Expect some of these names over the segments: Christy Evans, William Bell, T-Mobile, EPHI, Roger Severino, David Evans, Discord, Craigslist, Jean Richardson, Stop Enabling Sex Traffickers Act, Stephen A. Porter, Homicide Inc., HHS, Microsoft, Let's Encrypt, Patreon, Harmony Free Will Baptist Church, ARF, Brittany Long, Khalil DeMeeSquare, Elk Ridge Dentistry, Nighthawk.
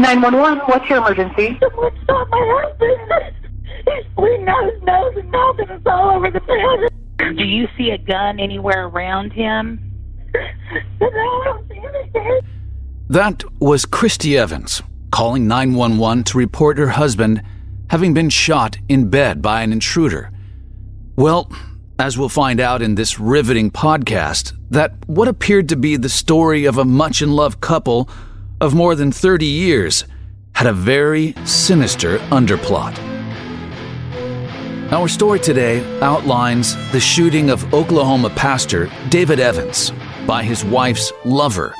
911, what's your emergency? Someone shot my husband. He's bleeding out his nose and mouth, and it's all over the bed. Do you see a gun anywhere around him? No, I don't see anything. That was Christy Evans calling 911 to report her husband having been shot in bed by an intruder. Well, as we'll find out in this riveting podcast, that what appeared to be the story of a much-in-love couple of more than 30 years had a very sinister underplot. Our story today outlines the shooting of Oklahoma pastor David Evans by his wife's lover,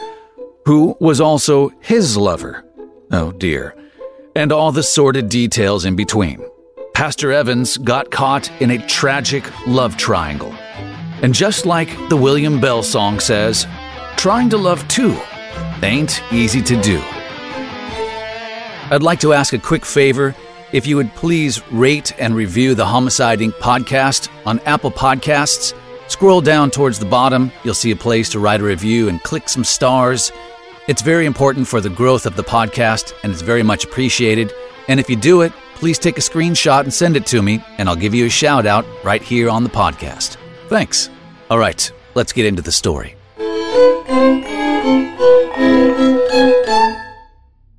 who was also his lover. Oh dear. And all the sordid details in between. Pastor Evans got caught in a tragic love triangle. And just like the William Bell song says, trying to love two ain't easy to do. I'd like to ask a quick favor. If you would please rate and review the Homicide Inc. podcast on Apple Podcasts. Scroll down towards the bottom. You'll see a place to write a review and click some stars. It's very important for the growth of the podcast, and it's very much appreciated. And if you do it, please take a screenshot and send it to me, and I'll give you a shout out right here on the podcast. Thanks. All right, let's get into the story.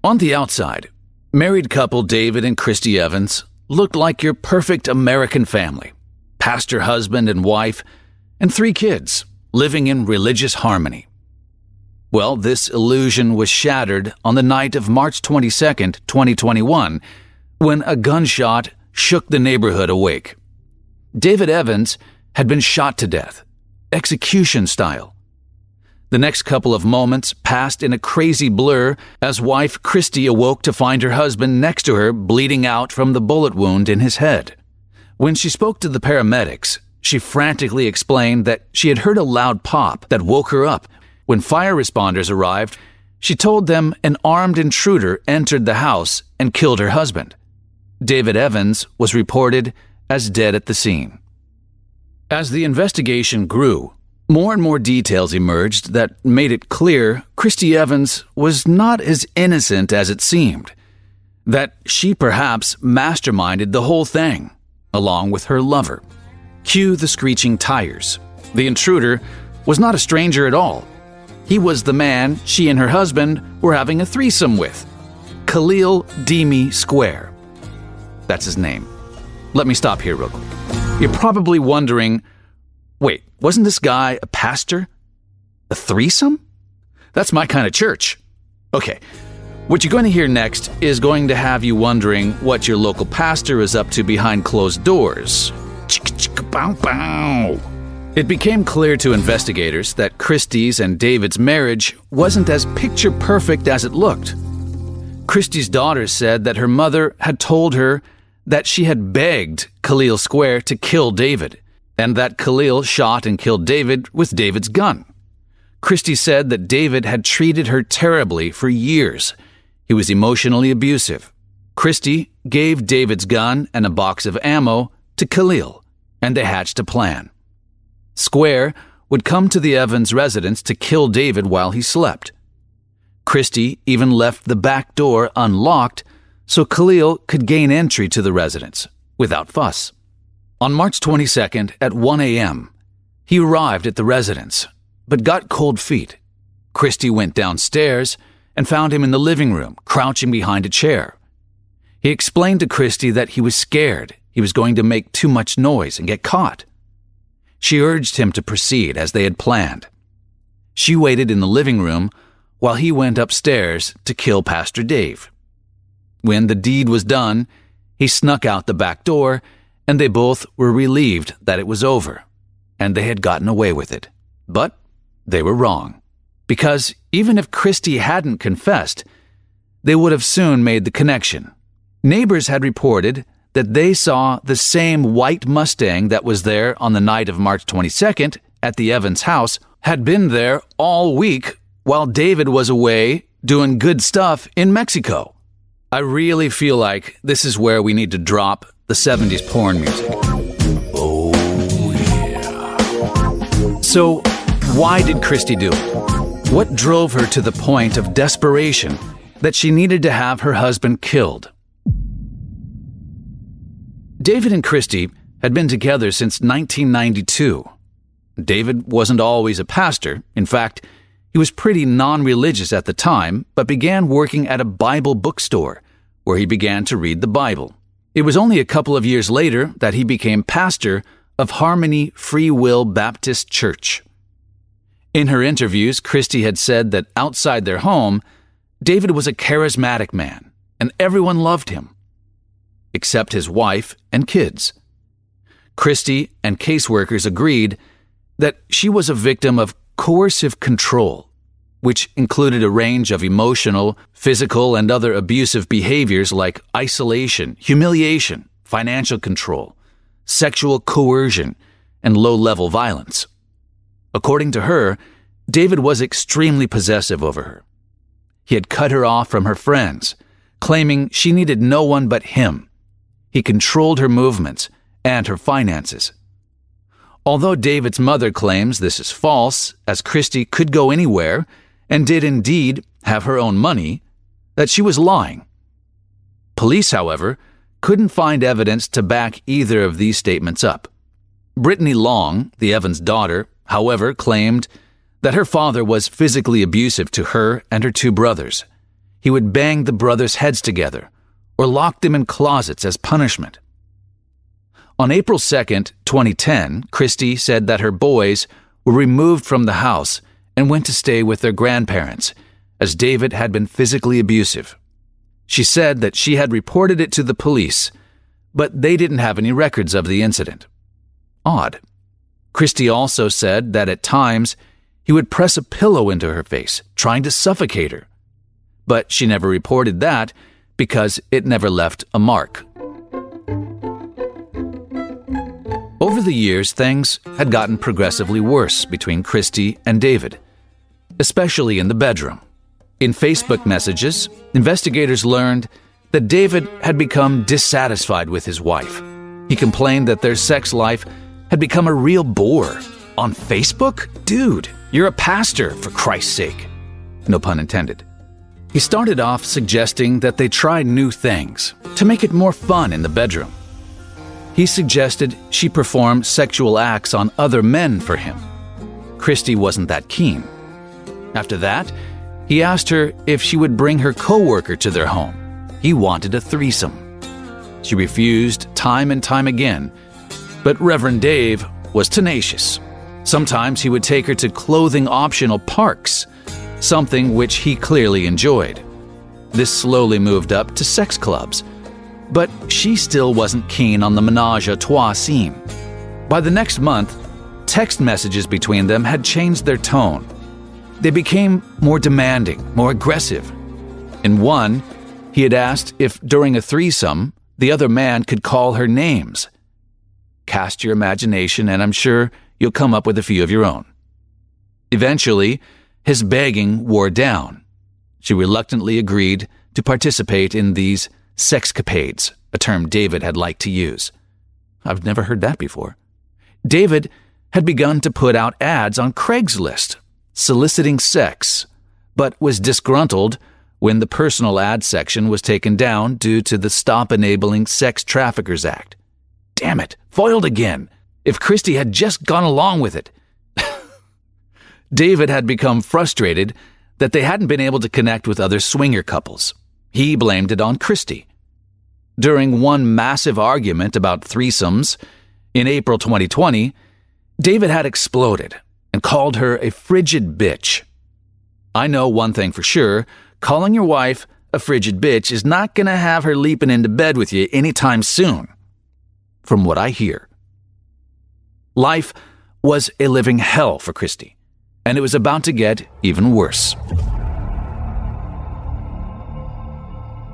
On the outside, married couple David and Christy Evans looked like your perfect American family. Pastor husband and wife, and 3 kids, living in religious harmony. Well, this illusion was shattered on the night of March 22nd, 2021, when a gunshot shook the neighborhood awake. David Evans had been shot to death, execution style. The next couple of moments passed in a crazy blur as wife Christy awoke to find her husband next to her bleeding out from the bullet wound in his head. When she spoke to the paramedics, she frantically explained that she had heard a loud pop that woke her up. When fire responders arrived, she told them an armed intruder entered the house and killed her husband. David Evans was reported as dead at the scene. As the investigation grew, more and more details emerged that made it clear Christy Evans was not as innocent as it seemed, that she perhaps masterminded the whole thing, along with her lover. Cue the screeching tires. The intruder was not a stranger at all. He was the man she and her husband were having a threesome with. Khalil DeMeeSquare. That's his name. Let me stop here real quick. You're probably wondering, wait, wasn't this guy a pastor? A threesome? That's my kind of church. Okay, what you're going to hear next is going to have you wondering what your local pastor is up to behind closed doors. Chicka-chicka-bow-bow. It became clear to investigators that Christy's and David's marriage wasn't as picture-perfect as it looked. Christy's daughter said that her mother had told her that she had begged Khalil Square to kill David, and that Khalil shot and killed David with David's gun. Christy said that David had treated her terribly for years. He was emotionally abusive. Christy gave David's gun and a box of ammo to Khalil, and they hatched a plan. Square would come to the Evans residence to kill David while he slept. Christy even left the back door unlocked so Khalil could gain entry to the residence without fuss. On March 22nd at 1 a.m., he arrived at the residence but got cold feet. Christy went downstairs and found him in the living room, crouching behind a chair. He explained to Christy that he was scared he was going to make too much noise and get caught. She urged him to proceed as they had planned. She waited in the living room while he went upstairs to kill Pastor Dave. When the deed was done, he snuck out the back door, and they both were relieved that it was over, and they had gotten away with it. But they were wrong, because even if Christy hadn't confessed, they would have soon made the connection. Neighbors had reported that they saw the same white Mustang that was there on the night of March 22nd at the Evans house had been there all week while David was away doing good stuff in Mexico. I really feel like this is where we need to drop the 70s porn music. Oh, yeah. So, why did Christy do it? What drove her to the point of desperation that she needed to have her husband killed. David and Christy had been together since 1992. David wasn't always a pastor. In fact, he was pretty non-religious at the time, but began working at a Bible bookstore, where he began to read the Bible. It was only a couple of years later that he became pastor of Harmony Free Will Baptist Church. In her interviews, Christy had said that outside their home, David was a charismatic man, and everyone loved him, except his wife and kids. Christy and caseworkers agreed that she was a victim of coercive control, which included a range of emotional, physical, and other abusive behaviors like isolation, humiliation, financial control, sexual coercion, and low-level violence. According to her, David was extremely possessive over her. He had cut her off from her friends, claiming she needed no one but him. He controlled her movements and her finances. Although David's mother claims this is false, as Christy could go anywhere and did indeed have her own money, that she was lying. Police, however, couldn't find evidence to back either of these statements up. Brittany Long, the Evans' daughter, however, claimed that her father was physically abusive to her and her two brothers. He would bang the brothers' heads together or lock them in closets as punishment. On April 2, 2010, Christy said that her boys were removed from the house and went to stay with their grandparents, as David had been physically abusive. She said that she had reported it to the police, but they didn't have any records of the incident. Odd. Christy also said that at times he would press a pillow into her face, trying to suffocate her. But she never reported that because it never left a mark. Over the years, things had gotten progressively worse between Christy and David, especially in the bedroom. In Facebook messages, investigators learned that David had become dissatisfied with his wife. He complained that their sex life had become a real bore. On Facebook? Dude, you're a pastor, for Christ's sake. No pun intended. He started off suggesting that they try new things to make it more fun in the bedroom. He suggested she perform sexual acts on other men for him. Christy wasn't that keen. After that, he asked her if she would bring her coworker to their home. He wanted a threesome. She refused time and time again, but Reverend Dave was tenacious. Sometimes he would take her to clothing-optional parks, something which he clearly enjoyed. This slowly moved up to sex clubs, but she still wasn't keen on the menage a trois scene. By the next month, text messages between them had changed their tone. They became more demanding, more aggressive. In one, he had asked if during a threesome, the other man could call her names. Cast your imagination, and I'm sure you'll come up with a few of your own. Eventually, his begging wore down. She reluctantly agreed to participate in these sexcapades, a term David had liked to use. I've never heard that before. David had begun to put out ads on Craigslist, soliciting sex, but was disgruntled when the personal ad section was taken down due to the Stop Enabling Sex Traffickers Act. Damn it, foiled again. If Christy had just gone along with it. David had become frustrated that they hadn't been able to connect with other swinger couples. He blamed it on Christy. During one massive argument about threesomes in April 2020, David had exploded and called her a frigid bitch. I know one thing for sure, calling your wife a frigid bitch is not going to have her leaping into bed with you anytime soon, from what I hear. Life was a living hell for Christy, and it was about to get even worse.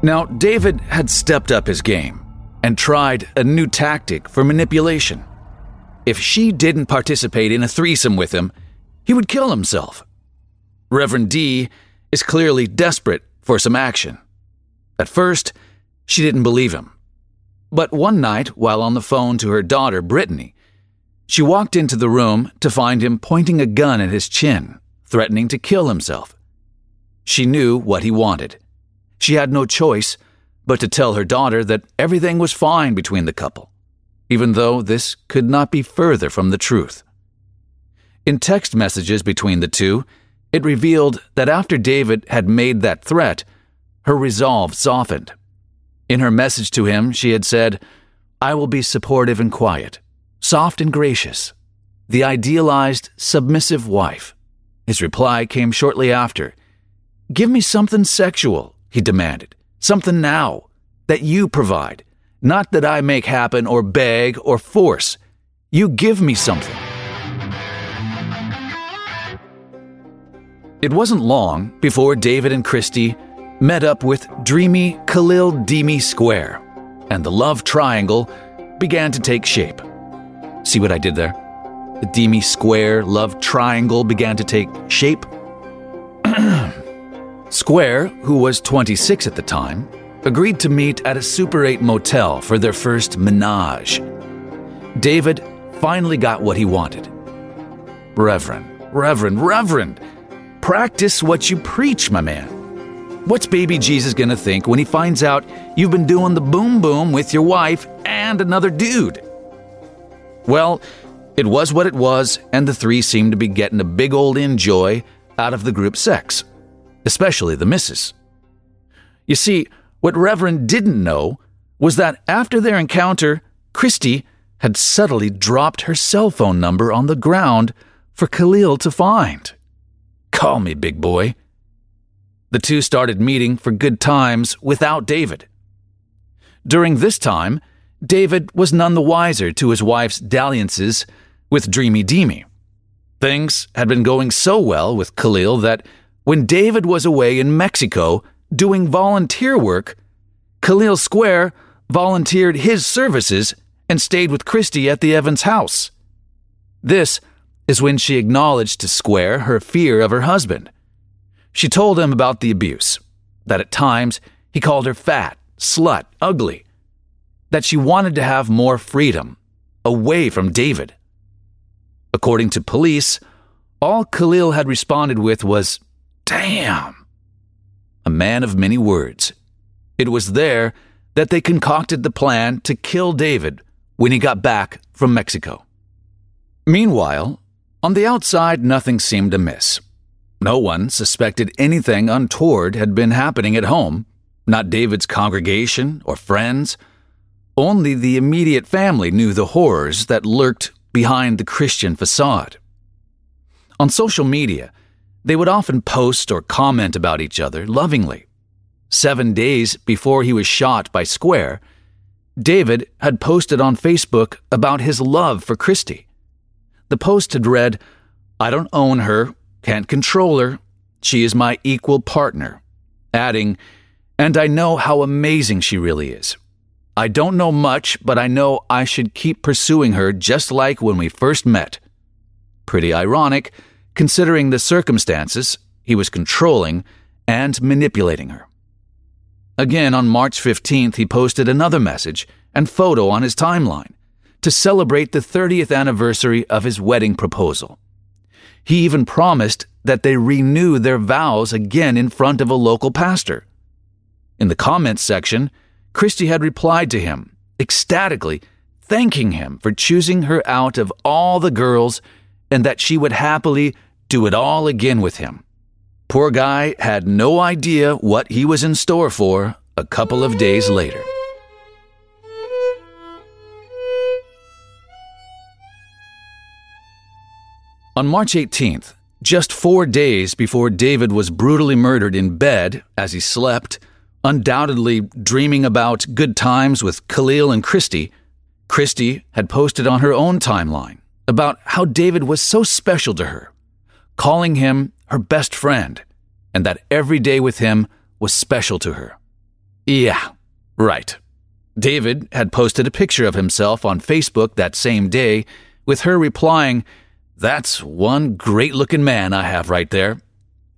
Now, David had stepped up his game and tried a new tactic for manipulation. If she didn't participate in a threesome with him, he would kill himself. Reverend D is clearly desperate for some action. At first, she didn't believe him. But one night, while on the phone to her daughter, Brittany, she walked into the room to find him pointing a gun at his chin, threatening to kill himself. She knew what he wanted. She had no choice but to tell her daughter that everything was fine between the couple, even though this could not be further from the truth. In text messages between the two, it revealed that after David had made that threat, her resolve softened. In her message to him, she had said, "I will be supportive and quiet, soft and gracious," the idealized, submissive wife. His reply came shortly after. "Give me something sexual," he demanded. "Something now, that you provide, not that I make happen or beg or force. You give me something." It wasn't long before David and Christy met up with dreamy Khalil DeMeeSquare, and the love triangle began to take shape. See what I did there? The DeMeeSquare love triangle began to take shape. Square, who was 26 at the time, agreed to meet at a Super 8 motel for their first menage. David finally got what he wanted. Reverend, practice what you preach, my man. What's baby Jesus gonna think when he finds out you've been doing the boom boom with your wife and another dude? Well, it was what it was, and the three seemed to be getting a big old enjoy out of the group sex, especially the missus. You see, what Reverend didn't know was that after their encounter, Christy had subtly dropped her cell phone number on the ground for Khalil to find. Call me, big boy. The two started meeting for good times without David. During this time, David was none the wiser to his wife's dalliances with Dreamy Deemy. Things had been going so well with Khalil that when David was away in Mexico doing volunteer work, Khalil Square volunteered his services and stayed with Christy at the Evans house. This is when she acknowledged to Square her fear of her husband. She told him about the abuse, that at times he called her fat, slut, ugly, that she wanted to have more freedom, away from David. According to police, all Khalil had responded with was, "Damn!" A man of many words. It was there that they concocted the plan to kill David when he got back from Mexico. Meanwhile, on the outside, nothing seemed amiss. No one suspected anything untoward had been happening at home, not David's congregation or friends. Only the immediate family knew the horrors that lurked behind the Christian facade. On social media, they would often post or comment about each other lovingly. 7 days before he was shot by Square, David had posted on Facebook about his love for Christy. The post had read, "I don't own her, can't control her. She is my equal partner," adding, "And I know how amazing she really is. I don't know much, but I know I should keep pursuing her just like when we first met." Pretty ironic, considering the circumstances, he was controlling and manipulating her. Again, on March 15th, he posted another message and photo on his timeline to celebrate the 30th anniversary of his wedding proposal. He even promised that they renew their vows again in front of a local pastor. In the comments section, Christy had replied to him, ecstatically thanking him for choosing her out of all the girls and that she would happily do it all again with him. Poor guy had no idea what he was in store for a couple of days later. On March 18th, just 4 days before David was brutally murdered in bed as he slept, undoubtedly dreaming about good times with Khalil and Christy, Christy had posted on her own timeline about how David was so special to her, calling him her best friend, and that every day with him was special to her. Yeah, right. David had posted a picture of himself on Facebook that same day, with her replying, "That's one great-looking man I have right there,"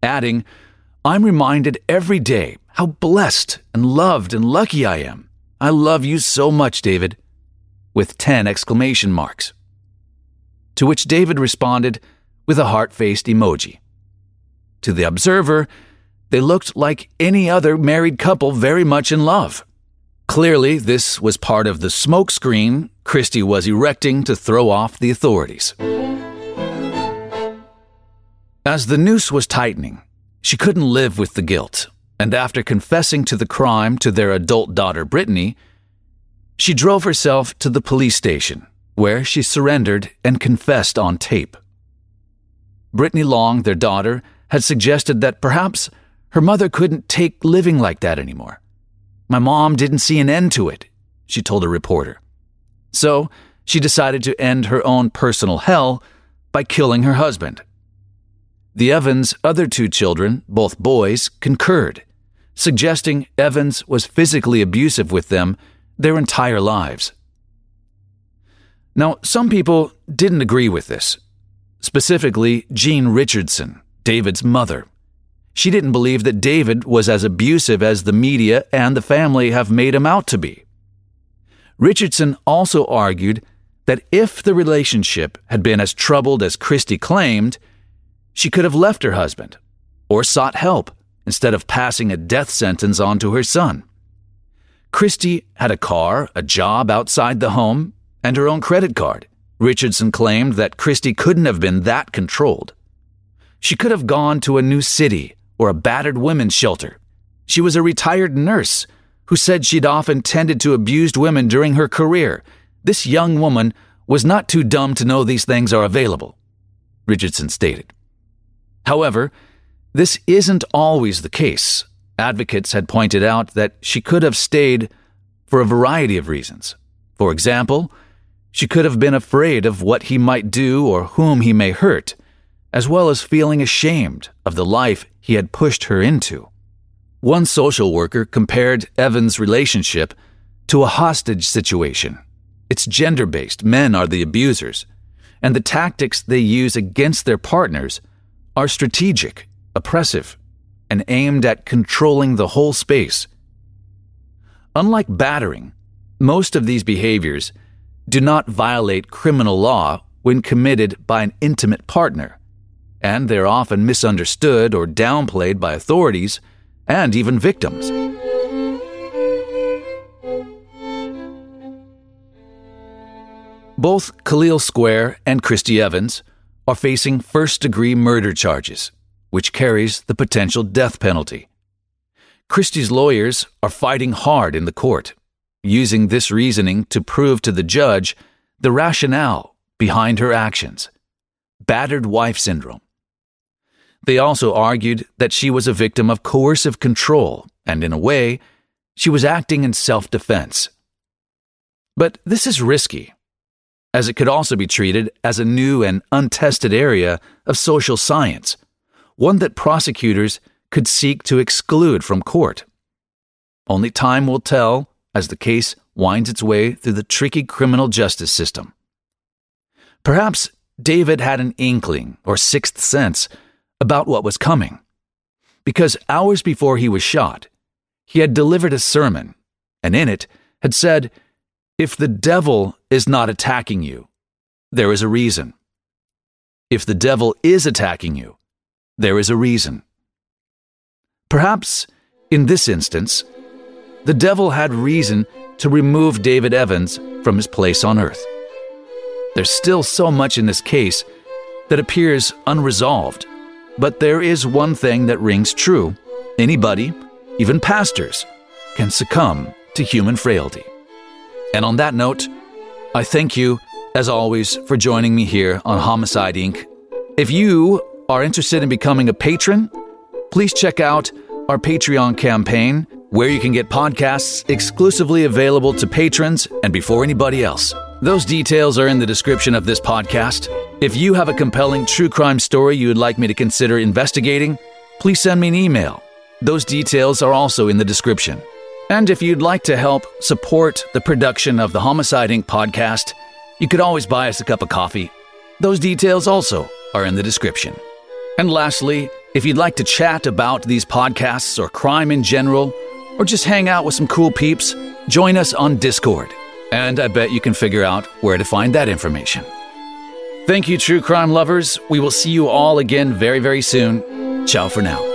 adding, "I'm reminded every day how blessed and loved and lucky I am. I love you so much, David," with 10 exclamation marks. To which David responded with a heart-faced emoji. To the observer, They looked like any other married couple very much in love. Clearly, this was part of the smokescreen Christy was erecting to throw off the authorities. As the noose was tightening, she couldn't live with the guilt, and after confessing to the crime to their adult daughter Brittany, she drove herself to the police station, where she surrendered and confessed on tape. Brittany Long, their daughter, had suggested that perhaps her mother couldn't take living like that anymore. "My mom didn't see an end to it," she told a reporter. So she decided to end her own personal hell by killing her husband. The Evans' other two children, both boys, concurred, suggesting Evans was physically abusive with them their entire lives. Now, some people didn't agree with this, specifically Jean Richardson, David's mother. She didn't believe that David was as abusive as the media and the family have made him out to be. Richardson also argued that if the relationship had been as troubled as Christy claimed, she could have left her husband or sought help instead of passing a death sentence on to her son. Christy had a car, a job outside the home, and her own credit card. Richardson claimed that Christy couldn't have been that controlled. She could have gone to a new city or a battered women's shelter. She was a retired nurse who said she'd often tended to abused women during her career. This young woman was not too dumb to know these things are available, Richardson stated. However, this isn't always the case. Advocates had pointed out that she could have stayed for a variety of reasons. For example, she could have been afraid of what he might do or whom he may hurt, as well as feeling ashamed of the life he had pushed her into. One social worker compared Evans' relationship to a hostage situation. It's gender-based, men are the abusers, and the tactics they use against their partners are strategic, oppressive, and aimed at controlling the whole space. Unlike battering, most of these behaviors do not violate criminal law when committed by an intimate partner, and they're often misunderstood or downplayed by authorities and even victims. Both Khalil Square and Christy Evans are facing first-degree murder charges, which carries the potential death penalty. Christy's lawyers are fighting hard in the court, using this reasoning to prove to the judge the rationale behind her actions: battered wife syndrome. They also argued that she was a victim of coercive control, and in a way, she was acting in self-defense. But this is risky, as it could also be treated as a new and untested area of social science, one that prosecutors could seek to exclude from court. Only time will tell as the case winds its way through the tricky criminal justice system. Perhaps David had an inkling or sixth sense about what was coming, because hours before he was shot, he had delivered a sermon, and in it had said, "If the devil is not attacking you, there is a reason. If the devil is attacking you, there is a reason." Perhaps, in this instance, the devil had reason to remove David Evans from his place on earth. There's still so much in this case that appears unresolved, but there is one thing that rings true: anybody, even pastors, can succumb to human frailty. And on that note, I thank you, as always, for joining me here on Homicide Inc. If you are interested in becoming a patron, please check out our Patreon campaign, where you can get podcasts exclusively available to patrons and before anybody else. Those details are in the description of this podcast. If you have a compelling true crime story you would like me to consider investigating, please send me an email. Those details are also in the description. And if you'd like to help support the production of the Homicide Inc. podcast, you could always buy us a cup of coffee. Those details also are in the description. And lastly, if you'd like to chat about these podcasts or crime in general, or just hang out with some cool peeps, join us on Discord. And I bet you can figure out where to find that information. Thank you, true crime lovers. We will see you all again very, very soon. Ciao for now.